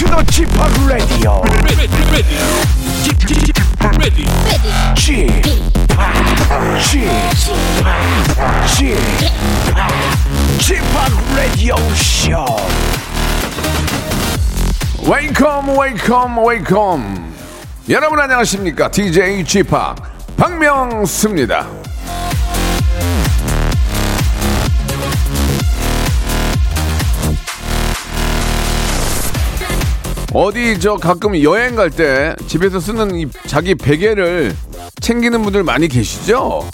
to the G! Park Radio. G! Park. G! Park. G! Park. G! Park Radio Show. Welcome, welcome, welcome. 여러분 안녕하십니까? DJ G! Park 박명수입니다. 어디 저 가끔 여행 갈 때 집에서 쓰는 이 자기 베개를 챙기는 분들 많이 계시죠?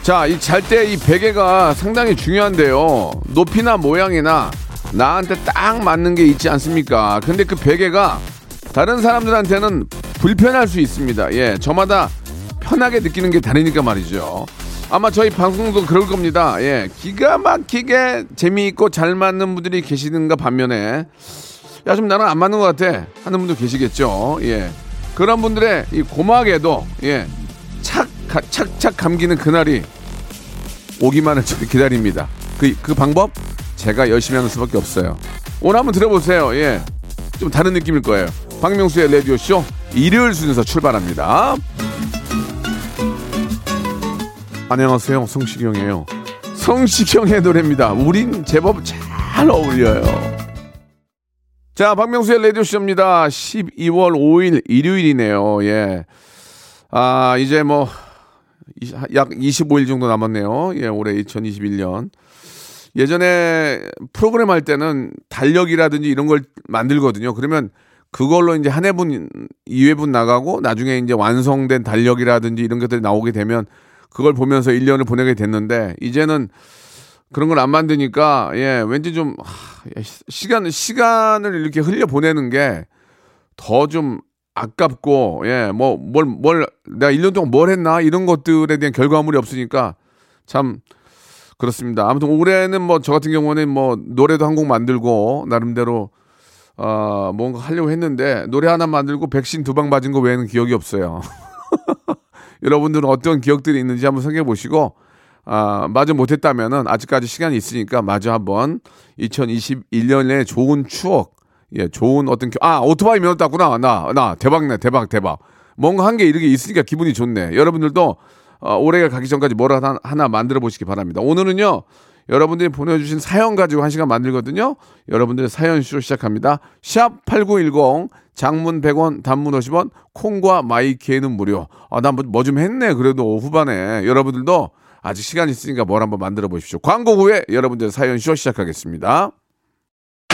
자, 이 잘 때 이 베개가 상당히 중요한데요. 높이나 모양이나 나한테 딱 맞는 게 있지 않습니까? 근데 그 베개가 다른 사람들한테는 불편할 수 있습니다. 예, 저마다 편하게 느끼는 게 다르니까 말이죠. 아마 저희 방송도 그럴 겁니다. 예, 기가 막히게 재미있고 잘 맞는 분들이 계시는가 반면에 야, 좀 나랑 안 맞는 것 같아 하는 분도 계시겠죠. 예, 그런 분들의 이 고막에도 예, 착착 감기는 그날이 오기만을 저희 기다립니다. 그 방법 제가 열심히 하는 수밖에 없어요. 오늘 한번 들어보세요. 예, 좀 다른 느낌일 거예요. 박명수의 라디오쇼 일요일 순서 출발합니다. 안녕하세요, 성시경이에요. 성시경의 노래입니다. 우린 제법 잘 어울려요. 자, 박명수의 라디오쇼입니다. 12월 5일 일요일이네요. 예, 아 이제 뭐 약 25일 정도 남았네요. 예, 올해 2021년. 예전에 프로그램 할 때는 달력이라든지 이런 걸 만들거든요. 그러면 그걸로 이제 한 회분, 2회분 나가고 나중에 이제 완성된 달력이라든지 이런 것들이 나오게 되면 그걸 보면서 1년을 보내게 됐는데 이제는 그런 걸 안 만드니까 예, 왠지 좀 시간을 이렇게 흘려 보내는 게 더 좀 아깝고 예, 뭐 뭘 내가 1년 동안 뭘 했나 이런 것들에 대한 결과물이 없으니까 참 그렇습니다. 아무튼 올해는 뭐 저 같은 경우는 뭐 노래도 한 곡 만들고 나름대로 뭔가 하려고 했는데 노래 하나 만들고 백신 2방 맞은 거 외에는 기억이 없어요. 여러분들은 어떤 기억들이 있는지 한번 생각해 보시고 마저 못했다면은 아직까지 시간이 있으니까 마저 한번 2021년에 좋은 추억, 예, 좋은 어떤 오토바이 면허 땄구나 나 대박네 대박 뭔가 한 게 이렇게 있으니까 기분이 좋네. 여러분들도 올해가 가기 전까지 뭘 하나 만들어 보시기 바랍니다. 오늘은요, 여러분들이 보내주신 사연 가지고 1시간 만들거든요. 여러분들의 사연쇼 시작합니다. 샵 8910, 장문 100원, 단문 50원, 콩과 마이키에는 무료. 나 뭐 좀 했네. 그래도 후반에 여러분들도 아직 시간이 있으니까 뭘 한번 만들어 보십시오. 광고 후에 여러분들의 사연쇼 시작하겠습니다.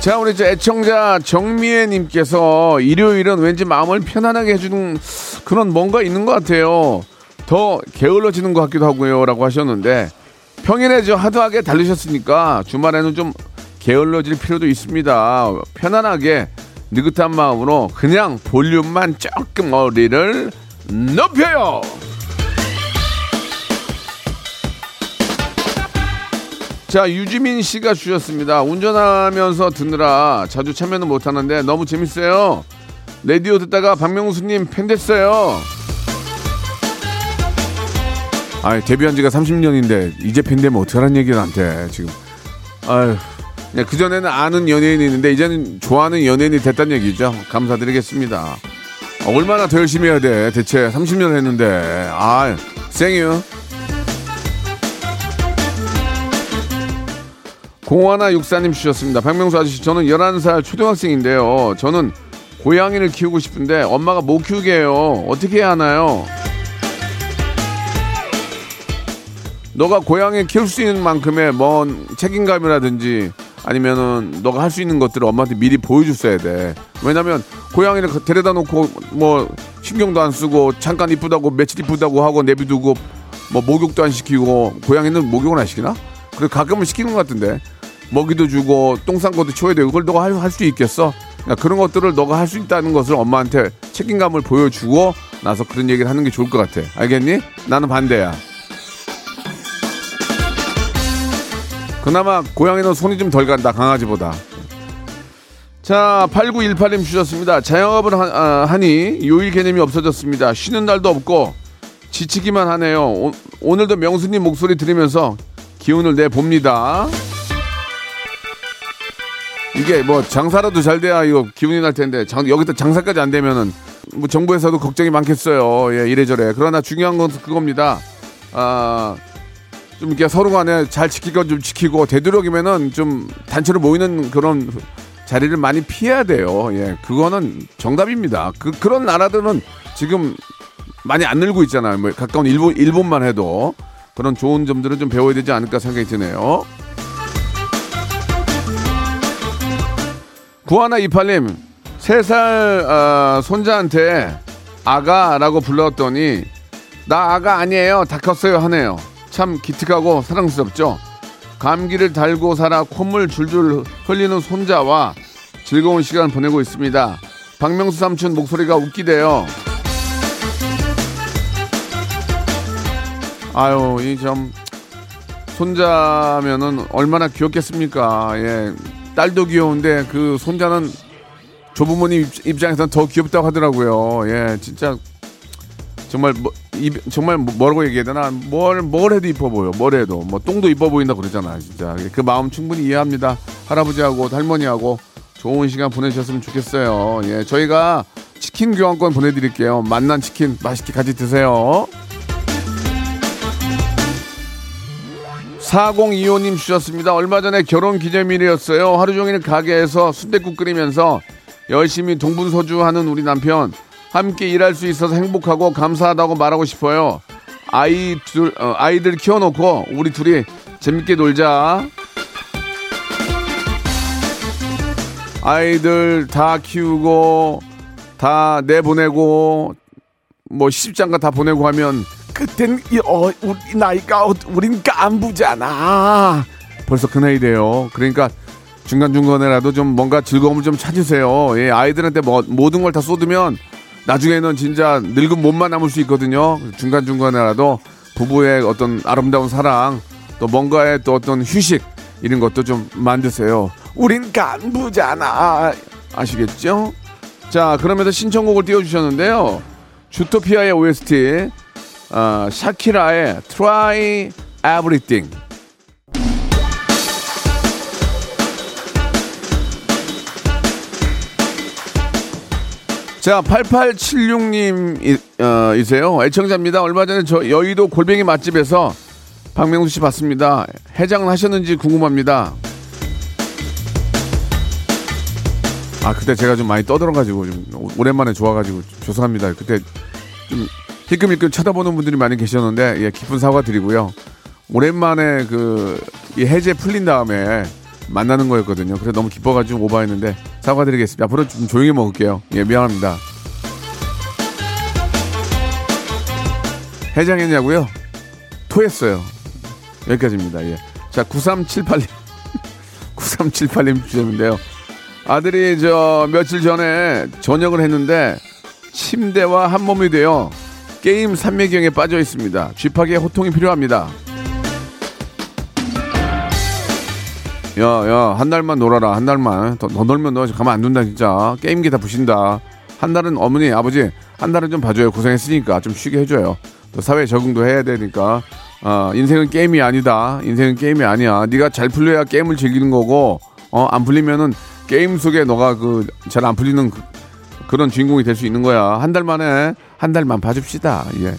자, 우리 이제 애청자 정미애님께서 일요일은 왠지 마음을 편안하게 해주는 그런 뭔가 있는 것 같아요. 더 게을러지는 것 같기도 하고요. 라고 하셨는데 평일에 저 하드하게 달리셨으니까 주말에는 좀 게을러질 필요도 있습니다. 편안하게 느긋한 마음으로 그냥 볼륨만 조금 어리를 높여요. 자, 유지민 씨가 주셨습니다. 운전하면서 듣느라 자주 참여는 못하는데 너무 재밌어요. 라디오 듣다가 박명수님 팬 됐어요. 아이, 데뷔한 지가 30년인데 이제 팬 되면 어떡하란 얘기를 한테 지금. 아유, 그전에는 아는 연예인이 있는데 이제는 좋아하는 연예인이 됐다는 얘기죠. 감사드리겠습니다. 얼마나 더 열심히 해야 돼. 대체 30년 했는데. 아유, 생유. 0164님 주셨습니다. 박명수 아저씨, 저는 11살 초등학생인데요. 저는 고양이를 키우고 싶은데 엄마가 못 키우게 해요. 어떻게 해야 하나요? 너가 고양이 키울 수 있는 만큼의 뭔 책임감이라든지 아니면은 너가 할 수 있는 것들을 엄마한테 미리 보여줬어야 돼. 왜냐면 고양이를 데려다 놓고 뭐 신경도 안 쓰고 잠깐 이쁘다고 며칠 이쁘다고 하고 내비두고 뭐 목욕도 안 시키고, 고양이는 목욕을 안 시키나? 그래 가끔은 시키는 것 같은데. 먹이도 주고 똥 싼 것도 치워야 되고 그걸 너가 할 수 있겠어? 그러니까 그런 것들을 너가 할 수 있다는 것을 엄마한테 책임감을 보여주고 나서 그런 얘기를 하는 게 좋을 것 같아. 알겠니? 나는 반대야. 그나마 고양이는 손이 좀 덜 간다, 강아지보다. 자, 8918님 주셨습니다. 자영업을 하니 요일 개념이 없어졌습니다. 쉬는 날도 없고 지치기만 하네요. 오늘도 명수님 목소리 들으면서 기운을 내봅니다. 이게 뭐 장사라도 잘 돼야 이거 기운이 날 텐데 여기다 장사까지 안 되면은 뭐 정부에서도 걱정이 많겠어요. 예, 이래저래. 그러나 중요한 건 그겁니다. 좀 이렇게 서로 간에 잘 지킬 건 좀 지키고 되도록이면은 좀 단체로 모이는 그런 자리를 많이 피해야 돼요. 예, 그거는 정답입니다. 그런 나라들은 지금 많이 안 늘고 있잖아요. 뭐 가까운 일본만 해도 그런 좋은 점들은 좀 배워야 되지 않을까 생각이 드네요. 구하나 이팔님, 3살 손자한테 아가라고 불렀더니 나 아가 아니에요, 다 컸어요 하네요. 참 기특하고 사랑스럽죠. 감기를 달고 살아 콧물 줄줄 흘리는 손자와 즐거운 시간 보내고 있습니다. 박명수 삼촌 목소리가 웃기대요. 아유, 이 참 손자면은 얼마나 귀엽겠습니까. 예, 딸도 귀여운데 그 손자는 조부모님 입장에서는 더 귀엽다고 하더라고요. 예, 진짜 정말 정말 뭐라고 얘기해야 되나? 뭘 해도 이뻐 보여. 뭘 해도 뭐 똥도 이뻐 보인다 그러잖아. 진짜 그 마음 충분히 이해합니다. 할아버지하고 할머니하고 좋은 시간 보내셨으면 좋겠어요. 예, 저희가 치킨 교환권 보내드릴게요. 맛난 치킨 맛있게 같이 드세요. 4025님 주셨습니다. 얼마 전에 결혼 기념일이었어요. 하루 종일 가게에서 순댓국 끓이면서 열심히 동분서주하는 우리 남편. 함께 일할 수 있어서 행복하고 감사하다고 말하고 싶어요. 아이들 키워놓고 우리 둘이 재밌게 놀자. 아이들 다 키우고 다 내보내고 뭐 시집장가 다 보내고 하면 그땐 우리 나이가 우린 깐부잖아. 벌써 그 나이 돼요. 그러니까 중간중간에라도 좀 뭔가 즐거움을 좀 찾으세요. 예, 아이들한테 모든 걸 다 쏟으면 나중에는 진짜 늙은 몸만 남을 수 있거든요. 중간중간에라도 부부의 어떤 아름다운 사랑, 또 뭔가의 또 어떤 휴식 이런 것도 좀 만드세요. 우린 간부잖아. 아시겠죠? 자, 그러면서 신청곡을 띄워주셨는데요. 주토피아의 OST, 샤키라의 Try Everything. 자, 8876님이세요. 애청자입니다. 얼마 전에 저 여의도 골뱅이 맛집에서 박명수 씨 봤습니다. 해장은 하셨는지 궁금합니다. 아, 그때 제가 좀 많이 떠들어가지고 좀 오랜만에 좋아가지고 죄송합니다. 그때 좀 힐끔힐끔 쳐다보는 분들이 많이 계셨는데, 예, 깊은 사과드리고요. 오랜만에 이 해제 풀린 다음에 만나는 거였거든요. 그래서 너무 기뻐가지고 오버했는데 사과드리겠습니다. 앞으로 좀 조용히 먹을게요. 예, 미안합니다. 해장했냐고요? 토했어요. 여기까지입니다. 예. 자, 9378님 9378님 주제인데요. 아들이 며칠 전에 전역을 했는데 침대와 한 몸이 되어 게임 삼매경에 빠져 있습니다. 쥐파기에 호통이 필요합니다. 야, 한 달만 놀아라. 한 달만 더 놀면 너 가만 안 둔다. 진짜 게임기 다 부신다. 한 달은 어머니 아버지 한 달은 좀 봐줘요. 고생했으니까 좀 쉬게 해줘요. 또 사회 적응도 해야 되니까. 인생은 게임이 아니다. 인생은 게임이 아니야. 네가 잘 풀려야 게임을 즐기는 거고, 안 풀리면은 게임 속에 너가 잘 안 풀리는 그런 주인공이 될 수 있는 거야. 한 달 만에 한 달만 봐줍시다. 예.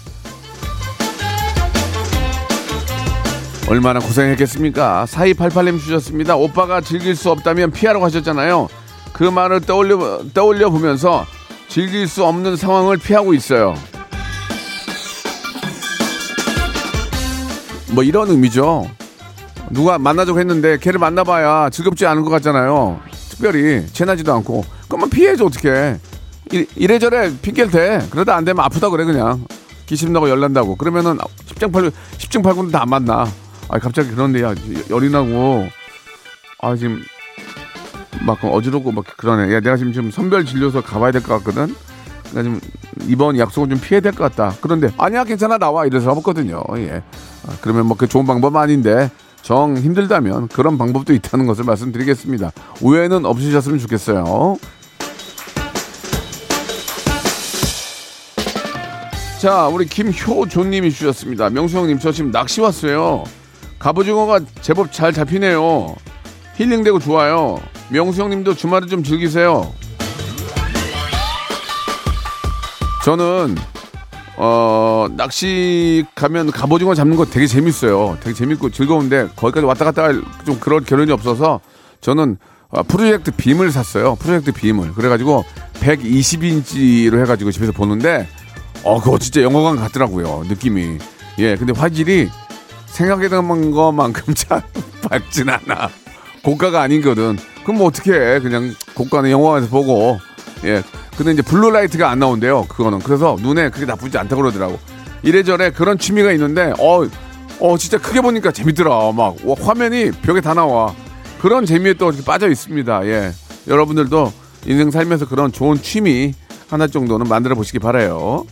얼마나 고생했겠습니까? 4288님 주셨습니다. 오빠가 즐길 수 없다면 피하라고 하셨잖아요. 그 말을 떠올려 보면서 즐길 수 없는 상황을 피하고 있어요. 뭐 이런 의미죠. 누가 만나자고 했는데 걔를 만나봐야 즐겁지 않은 것 같잖아요. 특별히 친하지도 않고. 그러면 피해야지 어떡해. 이래저래 핑계를 대. 그러다 안 되면 아프다 그래 그냥. 기심나고 열난다고. 그러면은 10중 8구는 다 안 만나. 아 갑자기 그런데 야 열이 나고. 아 지금 막 어지럽고 막 그러네. 야 내가 지금 선별 진료소 가봐야 될 것 같거든. 나 지금 이번 약속은 좀 피해야 될 것 같다. 그런데 아니야 괜찮아 나와 이래서 가봤거든요. 예. 아, 그러면 뭐 그 좋은 방법은 아닌데 정 힘들다면 그런 방법도 있다는 것을 말씀드리겠습니다. 오해는 없으셨으면 좋겠어요. 자 우리 김효조님이 주셨습니다. 명수 형님 저 지금 낚시 왔어요. 갑오징어가 제법 잘 잡히네요. 힐링되고 좋아요. 명수 형님도 주말에 좀 즐기세요. 저는 낚시 가면 갑오징어 잡는 거 되게 재밌어요. 되게 재밌고 즐거운데 거기까지 왔다 갔다 할 좀 그런 결연이 없어서 저는 프로젝트 빔을 샀어요. 프로젝트 빔을 그래가지고 120인치로 해가지고 집에서 보는데 그거 진짜 영화관 같더라고요 느낌이. 예 근데 화질이 생각했던 것만큼 잘 밝진 않아. 고가가 아니거든. 그럼 뭐 어떻게 해? 그냥 고가는 영화관에서 보고. 예. 근데 이제 블루라이트가 안 나온대요. 그거는. 그래서 눈에 그게 나쁘지 않다고 그러더라고. 이래저래 그런 취미가 있는데 진짜 크게 보니까 재밌더라. 막 화면이 벽에 다 나와. 그런 재미에 또 이렇게 빠져 있습니다. 예. 여러분들도 인생 살면서 그런 좋은 취미 하나 정도는 만들어 보시기 바라요.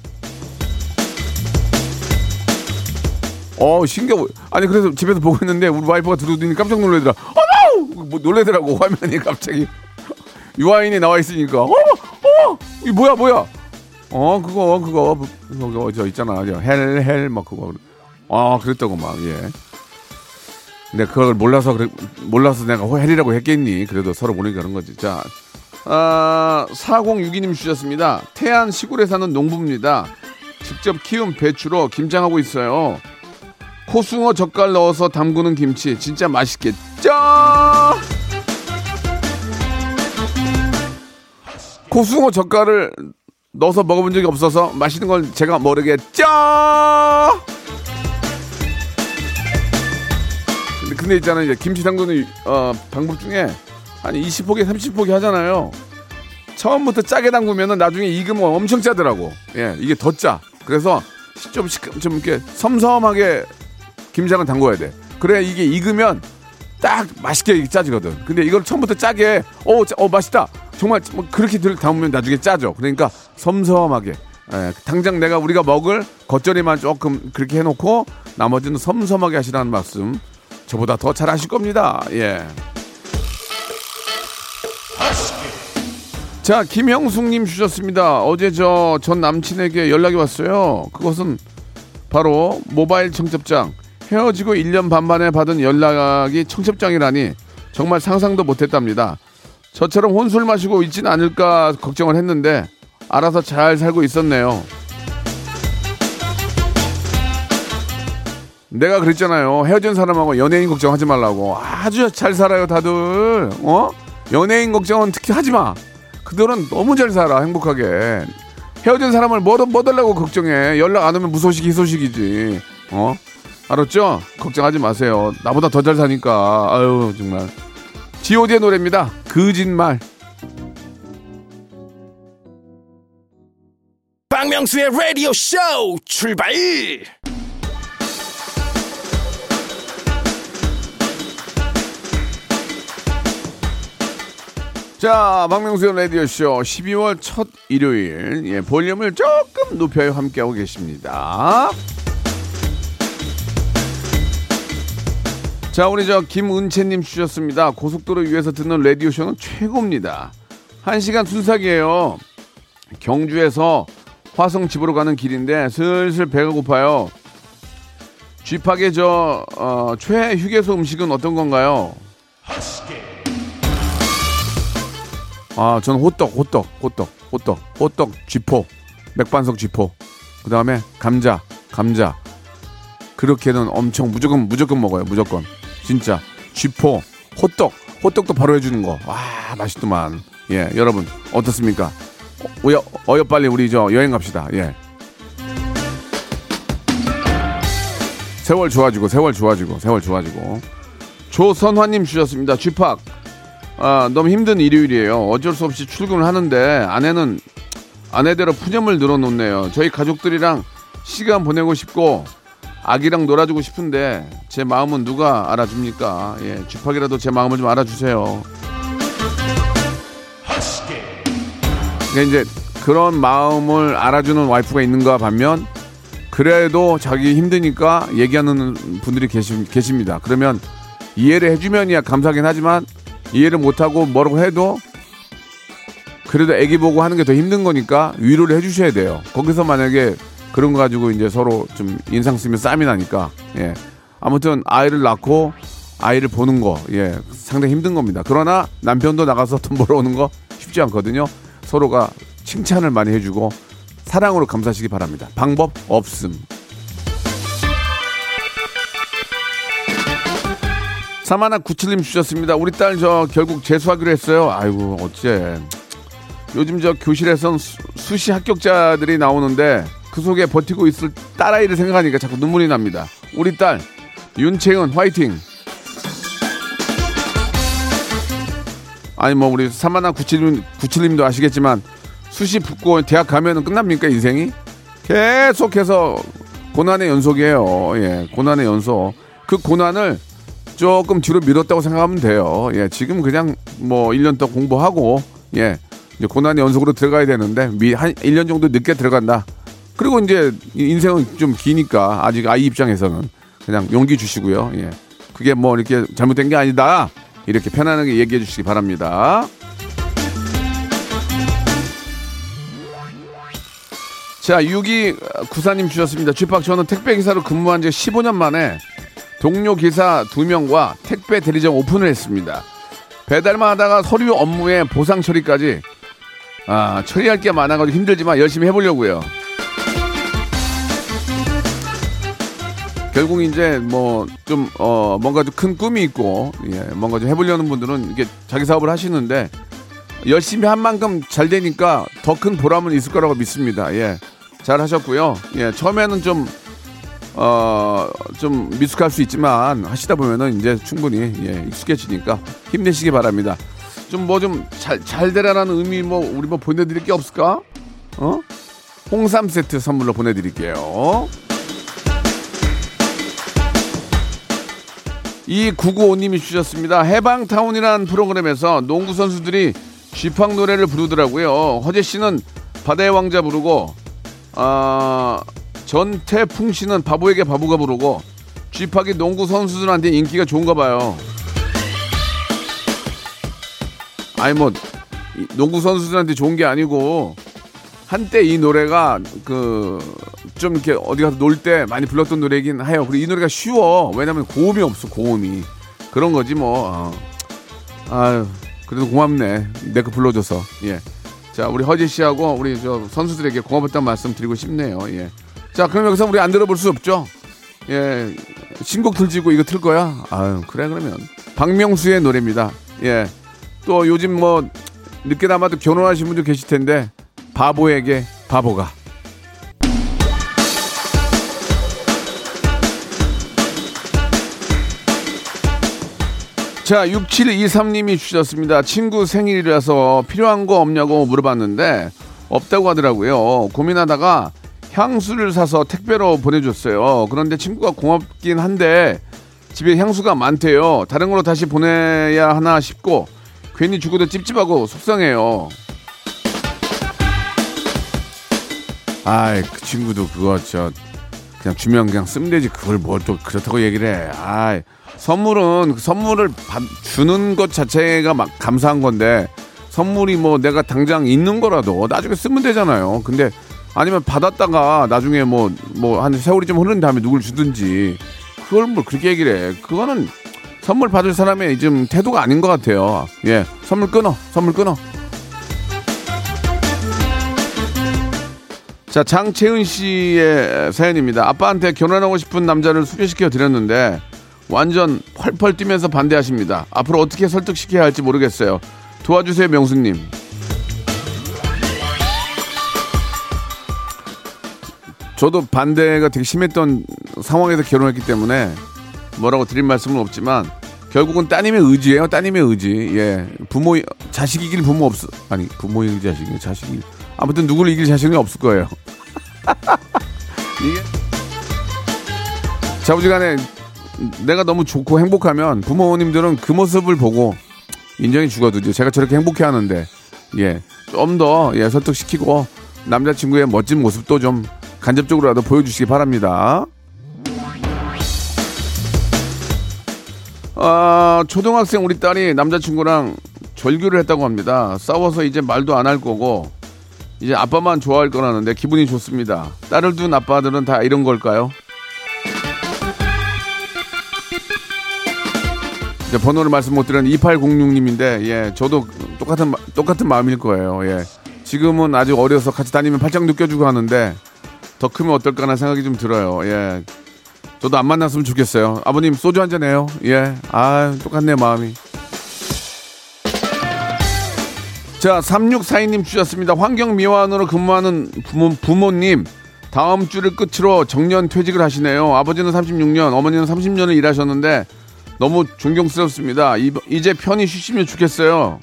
신기하고. 아니 그래서 집에서 보고 있는데 우리 와이프가 들어오더니 깜짝 놀래더라. 뭐 놀래더라고. 화면이 갑자기 유아인이 나와 있으니까 이 뭐야 그거 저 있잖아 저 헬 막 그거 그랬다고 막. 예 근데 그걸 몰라서 내가 헬이라고 했겠니. 그래도 서로 모르니까 그런 거지. 자 4062님 주셨습니다. 태안 시골에 사는 농부입니다. 직접 키운 배추로 김장하고 있어요. 코숭어 젓갈 넣어서 담그는 김치 진짜 맛있겠죠? 코숭어 젓갈을 넣어서 먹어본 적이 없어서 맛있는 걸 제가 모르겠죠? 근데 있잖아요 이제 김치 담그는 방법 중에 한 20포기 30포기 하잖아요. 처음부터 짜게 담그면 나중에 익으면 엄청 짜더라고. 예, 이게 더 짜. 그래서 좀 이렇게 섬섬하게 김장은 담궈야 돼. 그래 이게 익으면 딱 맛있게 짜지거든. 근데 이걸 처음부터 짜게 맛있다 정말 뭐 그렇게 담으면 나중에 짜죠. 그러니까 섬섬하게 당장 우리가 먹을 겉절이만 조금 그렇게 해놓고 나머지는 섬섬하게 하시라는 말씀. 저보다 더 잘하실 겁니다. 예. 자 김형숙님 주셨습니다. 어제 전 남친에게 연락이 왔어요. 그것은 바로 모바일 청첩장. 헤어지고 1년 반 만에 받은 연락이 청첩장이라니 정말 상상도 못했답니다. 저처럼 혼술 마시고 있진 않을까 걱정을 했는데 알아서 잘 살고 있었네요. 내가 그랬잖아요. 헤어진 사람하고 연예인 걱정하지 말라고. 아주 잘 살아요 다들. 연예인 걱정은 특히 하지 마. 그들은 너무 잘 살아 행복하게. 헤어진 사람을 뭐 달라고 걱정해. 연락 안 오면 무소식이 희소식이지. 알았죠? 걱정하지 마세요. 나보다 더 잘 사니까. 아유 정말. G.O.D의 노래입니다. 거짓말. 박명수의 라디오 쇼 출발. 자 박명수의 라디오 쇼 12월 첫 일요일. 예, 볼륨을 조금 높여요. 함께하고 계십니다. 자 우리 김은채님 주셨습니다. 고속도로 위에서 듣는 라디오쇼는 최고입니다. 1시간 순삭이에요. 경주에서 화성 집으로 가는 길인데 슬슬 배가 고파요. G! Park의 최애 휴게소 음식은 어떤 건가요? 저는 호떡 쥐포 맥반석 쥐포 그 다음에 감자 그렇게는 엄청 무조건 먹어요. 무조건 진짜 쥐포 호떡도 바로 해주는 거. 와 맛있더만. 예 여러분 어떻습니까? 어여 빨리 우리 여행 갑시다. 예 세월 좋아지고 조선화님 주셨습니다. G팍, 아, 너무 힘든 일요일이에요. 어쩔 수 없이 출근을 하는데 아내는 아내대로 푸념을 늘어놓네요. 저희 가족들이랑 시간 보내고 싶고 아기랑 놀아주고 싶은데 제 마음은 누가 알아줍니까? 예, G팍이라도 제 마음을 좀 알아주세요. 근데 이제 그런 마음을 알아주는 와이프가 있는가 반면 그래도 자기 힘드니까 얘기하는 분들이 계십니다. 그러면 이해를 해주면이야 감사하긴 하지만 이해를 못하고 뭐라고 해도 그래도 애기 보고 하는 게 더 힘든 거니까 위로를 해주셔야 돼요. 거기서 만약에 그런 거 가지고 이제 서로 좀 인상 쓰면 싸움이 나니까. 예. 아무튼 아이를 낳고 아이를 보는 거, 예, 상당히 힘든 겁니다. 그러나 남편도 나가서 돈 벌어오는 거 쉽지 않거든요. 서로가 칭찬을 많이 해주고 사랑으로 감사하시기 바랍니다. 방법 없음. 3197님 주셨습니다. 우리 딸 저 결국 재수하기로 했어요. 아이고 어째. 요즘 저 교실에선 수시 합격자들이 나오는데 그 속에 버티고 있을 딸아이를 생각하니까 자꾸 눈물이 납니다. 우리 딸 윤채은 화이팅. 아니 뭐 우리 3197님도 아시겠지만 수시 붙고 대학 가면은 끝납니까 인생이? 계속해서 고난의 연속이에요. 예, 고난의 연속. 그 고난을 조금 뒤로 미뤘다고 생각하면 돼요. 예, 지금 그냥 뭐 1년 더 공부하고, 예, 이제 고난의 연속으로 들어가야 되는데 한 1년 정도 늦게 들어간다. 그리고 이제 인생은 좀 기니까 아직 아이 입장에서는 그냥 용기 주시고요. 예, 그게 뭐 이렇게 잘못된 게 아니다. 이렇게 편안하게 얘기해 주시기 바랍니다. 자, 6294님 주셨습니다. G팍, 저는 택배기사로 근무한 지 15년 만에 동료 기사 2명과 택배 대리점 오픈을 했습니다. 배달만 하다가 서류 업무에 보상 처리까지, 아, 처리할 게 많아가지고 힘들지만 열심히 해보려고요. 결국 이제 뭐 좀 뭔가 좀 큰 꿈이 있고, 예, 뭔가 좀 해보려는 분들은 이게 자기 사업을 하시는데 열심히 한 만큼 잘 되니까 더 큰 보람은 있을 거라고 믿습니다. 예, 잘 하셨고요. 예, 처음에는 좀 미숙할 수 있지만 하시다 보면은 이제 충분히, 예, 익숙해지니까 힘내시기 바랍니다. 좀 뭐 좀 잘 되라는 의미 뭐 우리 뭐 보내드릴 게 없을까? 홍삼 세트 선물로 보내드릴게요. 2995님이 주셨습니다. 해방타운이라는 프로그램에서 농구 선수들이 G팍 노래를 부르더라고요. 허재 씨는 바다의 왕자 부르고, 전태풍 씨는 바보에게 바보가 부르고, G팍이 농구 선수들한테 인기가 좋은가 봐요. 아니 뭐 농구 선수들한테 좋은 게 아니고 한때 이 노래가 그 좀 이렇게 어디 가서 놀 때 많이 불렀던 노래긴 해요. 그리고 이 노래가 쉬워. 왜냐면 고음이 없어, 고음이. 그런 거지 뭐. 아유, 그래도 고맙네. 내 거 불러줘서. 예. 자, 우리 허지 씨하고 우리 저 선수들에게 고맙다는 말씀 드리고 싶네요. 예. 자, 그럼 여기서 우리 안 들어볼 수 없죠? 예. 신곡 틀지고 이거 틀 거야? 아유, 그래, 그러면. 박명수의 노래입니다. 예. 또 요즘 뭐 늦게나마도 결혼하신 분도 계실 텐데 바보에게 바보가. 자, 6723님이 주셨습니다. 친구 생일이라서 필요한 거 없냐고 물어봤는데 없다고 하더라고요. 고민하다가 향수를 사서 택배로 보내줬어요. 그런데 친구가 고맙긴 한데 집에 향수가 많대요. 다른 걸로 다시 보내야 하나 싶고 괜히 주고도 찝찝하고 속상해요. 아이, 그 친구도 그거 저 그냥 주면 그냥 쓰면 되지 그걸 뭘 또 그렇다고 얘기를 해. 아이, 선물은 선물을 주는 것 자체가 막 감사한 건데 선물이 뭐 내가 당장 있는 거라도 나중에 쓰면 되잖아요. 근데 아니면 받았다가 나중에 뭐 한 세월이 좀 흐른 다음에 누굴 주든지 그걸 뭘 그렇게 얘기를 해. 그거는 선물 받을 사람의 지금 태도가 아닌 것 같아요. 예, 선물 끊어, 선물 끊어. 자, 장채은 씨의 사연입니다. 아빠한테 결혼하고 싶은 남자를 소개시켜 드렸는데 완전 펄펄 뛰면서 반대하십니다. 앞으로 어떻게 설득시켜야 할지 모르겠어요. 도와주세요, 명수님. 저도 반대가 되게 심했던 상황에서 결혼했기 때문에 뭐라고 드릴 말씀은 없지만 결국은 따님의 의지예요. 따님의 의지. 예. 부모, 자식이 이길 부모 없어. 아니, 부모 이길 자식이, 자식이. 아무튼 누구를 이길 자식이 없을 거예요. 이게. 자부지간에 내가 너무 좋고 행복하면 부모님들은 그 모습을 보고 인정해 주거든요. 제가 저렇게 행복해 하는데. 예. 좀 더, 예, 설득시키고 남자친구의 멋진 모습도 좀 간접적으로라도 보여주시기 바랍니다. 아, 초등학생 우리 딸이 남자친구랑 절교를 했다고 합니다. 싸워서 이제 말도 안 할 거고 이제 아빠만 좋아할 거라는데 기분이 좋습니다. 딸을 둔 아빠들은 다 이런 걸까요? 이제 번호를 말씀 못 드리는 2806님인데 예, 저도 똑같은 마음일 거예요. 예. 지금은 아직 어려서 같이 다니면 팔짱도 껴주고 하는데 더 크면 어떨까 하는 생각이 좀 들어요. 예. 저도 안 만났으면 좋겠어요. 아버님 소주 한잔 해요. 예. 아, 똑같네 마음이. 자, 3642님 주셨습니다. 환경미화원으로 근무하는 부모님 다음 주를 끝으로 정년 퇴직을 하시네요. 아버지는 36년, 어머니는 30년을 일하셨는데 너무 존경스럽습니다. 이제 편히 쉬시면 좋겠어요.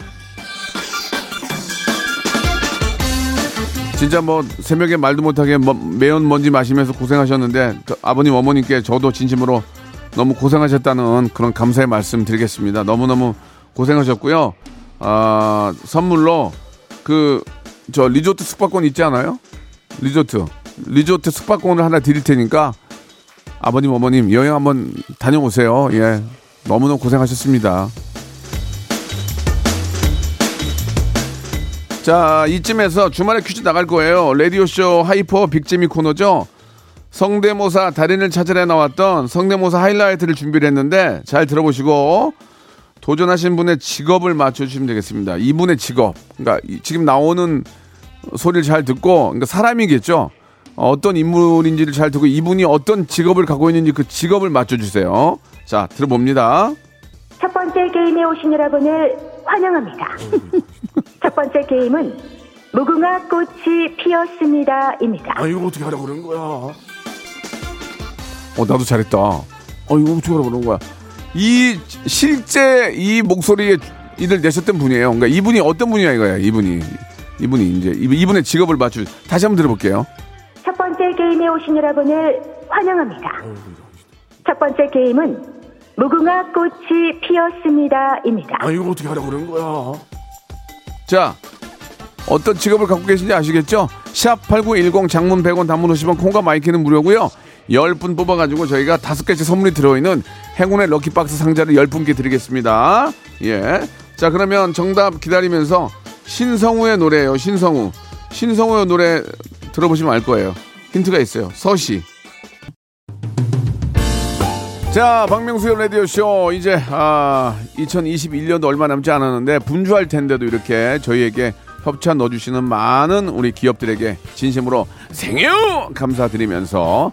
진짜 뭐 새벽에 말도 못하게 매운 먼지 마시면서 고생하셨는데 아버님 어머님께 저도 진심으로 너무 고생하셨다는 그런 감사의 말씀 드리겠습니다. 너무너무 고생하셨고요. 아, 선물로 그 저 리조트 숙박권 있지 않아요? 리조트 숙박권을 하나 드릴 테니까 아버님 어머님 여행 한번 다녀오세요. 예, 너무너무 고생하셨습니다. 자, 이쯤에서 주말에 퀴즈 나갈 거예요. 라디오쇼 하이퍼 빅재미 코너죠. 성대모사 달인을 찾으러 나왔던 성대모사 하이라이트를 준비를 했는데 잘 들어보시고 도전하신 분의 직업을 맞춰주시면 되겠습니다. 이분의 직업, 그러니까 지금 나오는 소리를 잘 듣고, 그러니까 사람이겠죠. 어떤 인물인지를 잘 듣고 이분이 어떤 직업을 갖고 있는지 그 직업을 맞춰주세요. 자, 들어봅니다. 첫 번째 게임에 오신 여러분을 환영합니다. 첫 번째 게임은 무궁화 꽃이 피었습니다입니다. 아, 이거 어떻게 하라고 그러는 거야? 나도 잘했다. 이거 어떻게 하라고 그러는 거야? 이 실제 이 목소리에 이들 내셨던 분이에요. 그러니까 이분이 어떤 분이야 이거야. 이분이 이제 이분의 직업을 맞추. 다시 한번 들어볼게요. 첫 번째 게임에 오신 여러분을 환영합니다. 첫 번째 게임은 무궁화 꽃이 피었습니다입니다. 아, 이거 어떻게 하라고 그러는 거야? 자, 어떤 직업을 갖고 계신지 아시겠죠? 샵 8910 장문 100원 단문 50원 콩과 마이키는 무료고요. 10분 뽑아가지고 저희가 5개씩 선물이 들어있는 행운의 럭키박스 상자를 10분께 드리겠습니다. 예. 자, 그러면 정답 기다리면서 신성우의 노래예요. 신성우의 노래 들어보시면 알 거예요. 힌트가 있어요. 서시. 자, 박명수의 라디오쇼 이제 2021년도 얼마 남지 않았는데 분주할 텐데도 이렇게 저희에게 협찬 넣어주시는 많은 우리 기업들에게 진심으로 생유 감사드리면서,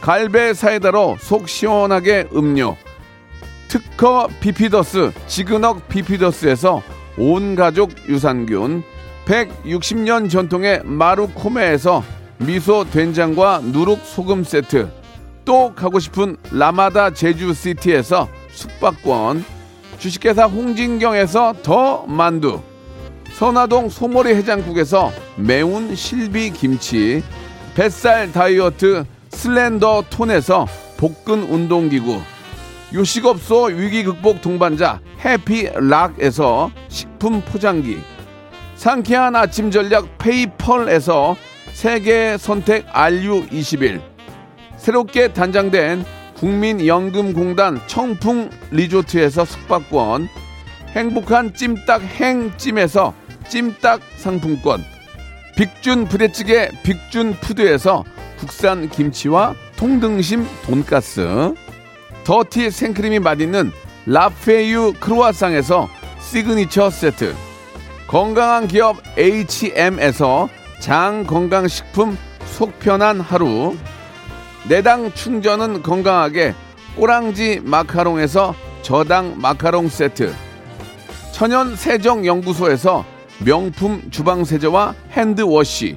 갈배 사이다로 속 시원하게 음료, 특허 비피더스 지그넉 비피더스에서 온가족 유산균, 160년 전통의 마루코메에서 미소 된장과 누룩 소금 세트, 또 가고 싶은 라마다 제주시티에서 숙박권, 주식회사 홍진경에서 더 만두, 선화동 소머리 해장국에서 매운 실비김치, 뱃살 다이어트 슬렌더 톤에서 복근 운동기구, 요식업소 위기 극복 동반자 해피락에서 식품 포장기, 상쾌한 아침 전략 페이펄에서 세계 선택 RU21, 새롭게 단장된 국민연금공단 청풍 리조트에서 숙박권, 행복한 찜닭 행찜에서 찜닭 상품권, 빅준 부대찌개 빅준 푸드에서 국산 김치와 통등심 돈가스, 더티 생크림이 맛있는 라페유 크루아상에서 시그니처 세트, 건강한 기업 HM에서 장건강식품 속편한 하루, 내당 충전은 건강하게 꼬랑지 마카롱에서 저당 마카롱 세트, 천연 세정연구소에서 명품 주방세제와 핸드워시,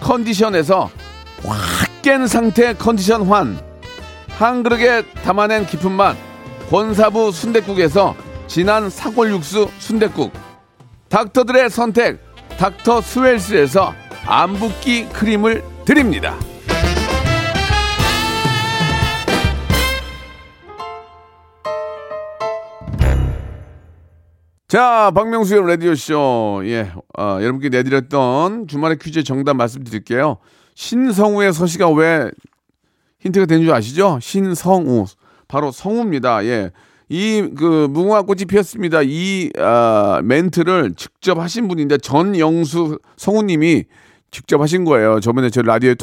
컨디션에서 확 깬 상태 컨디션 환, 한 그릇에 담아낸 깊은 맛 권사부 순댓국에서 진한 사골육수 순댓국, 닥터들의 선택 닥터 스웰스에서 안붓기 크림을 드립니다. 자, 박명수의 라디오쇼. 예, 여러분께 내드렸던 주말의 퀴즈 정답 말씀드릴게요. 신성우의 서시가 왜 힌트가 된 줄 아시죠? 신성우. 바로 성우입니다. 예. 이, 무궁화 꽃이 피었습니다. 이, 멘트를 직접 하신 분인데, 전영수 성우님이 직접 하신 거예요. 저번에 저 라디오에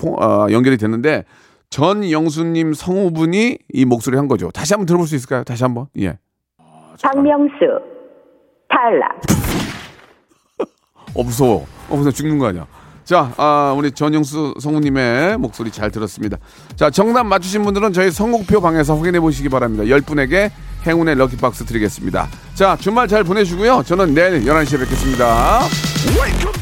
연결이 됐는데, 전영수님 성우분이 이 목소리 한 거죠. 다시 한번 들어볼 수 있을까요? 다시 한번. 예. 박명수. 탈락. 무서워. 무서워. 죽는 거 아니야. 자, 우리 전영수 성우님의 목소리 잘 들었습니다. 자, 정답 맞추신 분들은 저희 선곡표 방에서 확인해 보시기 바랍니다. 10분에게 행운의 럭키박스 드리겠습니다. 자, 주말 잘 보내시고요. 저는 내일 11시에 뵙겠습니다.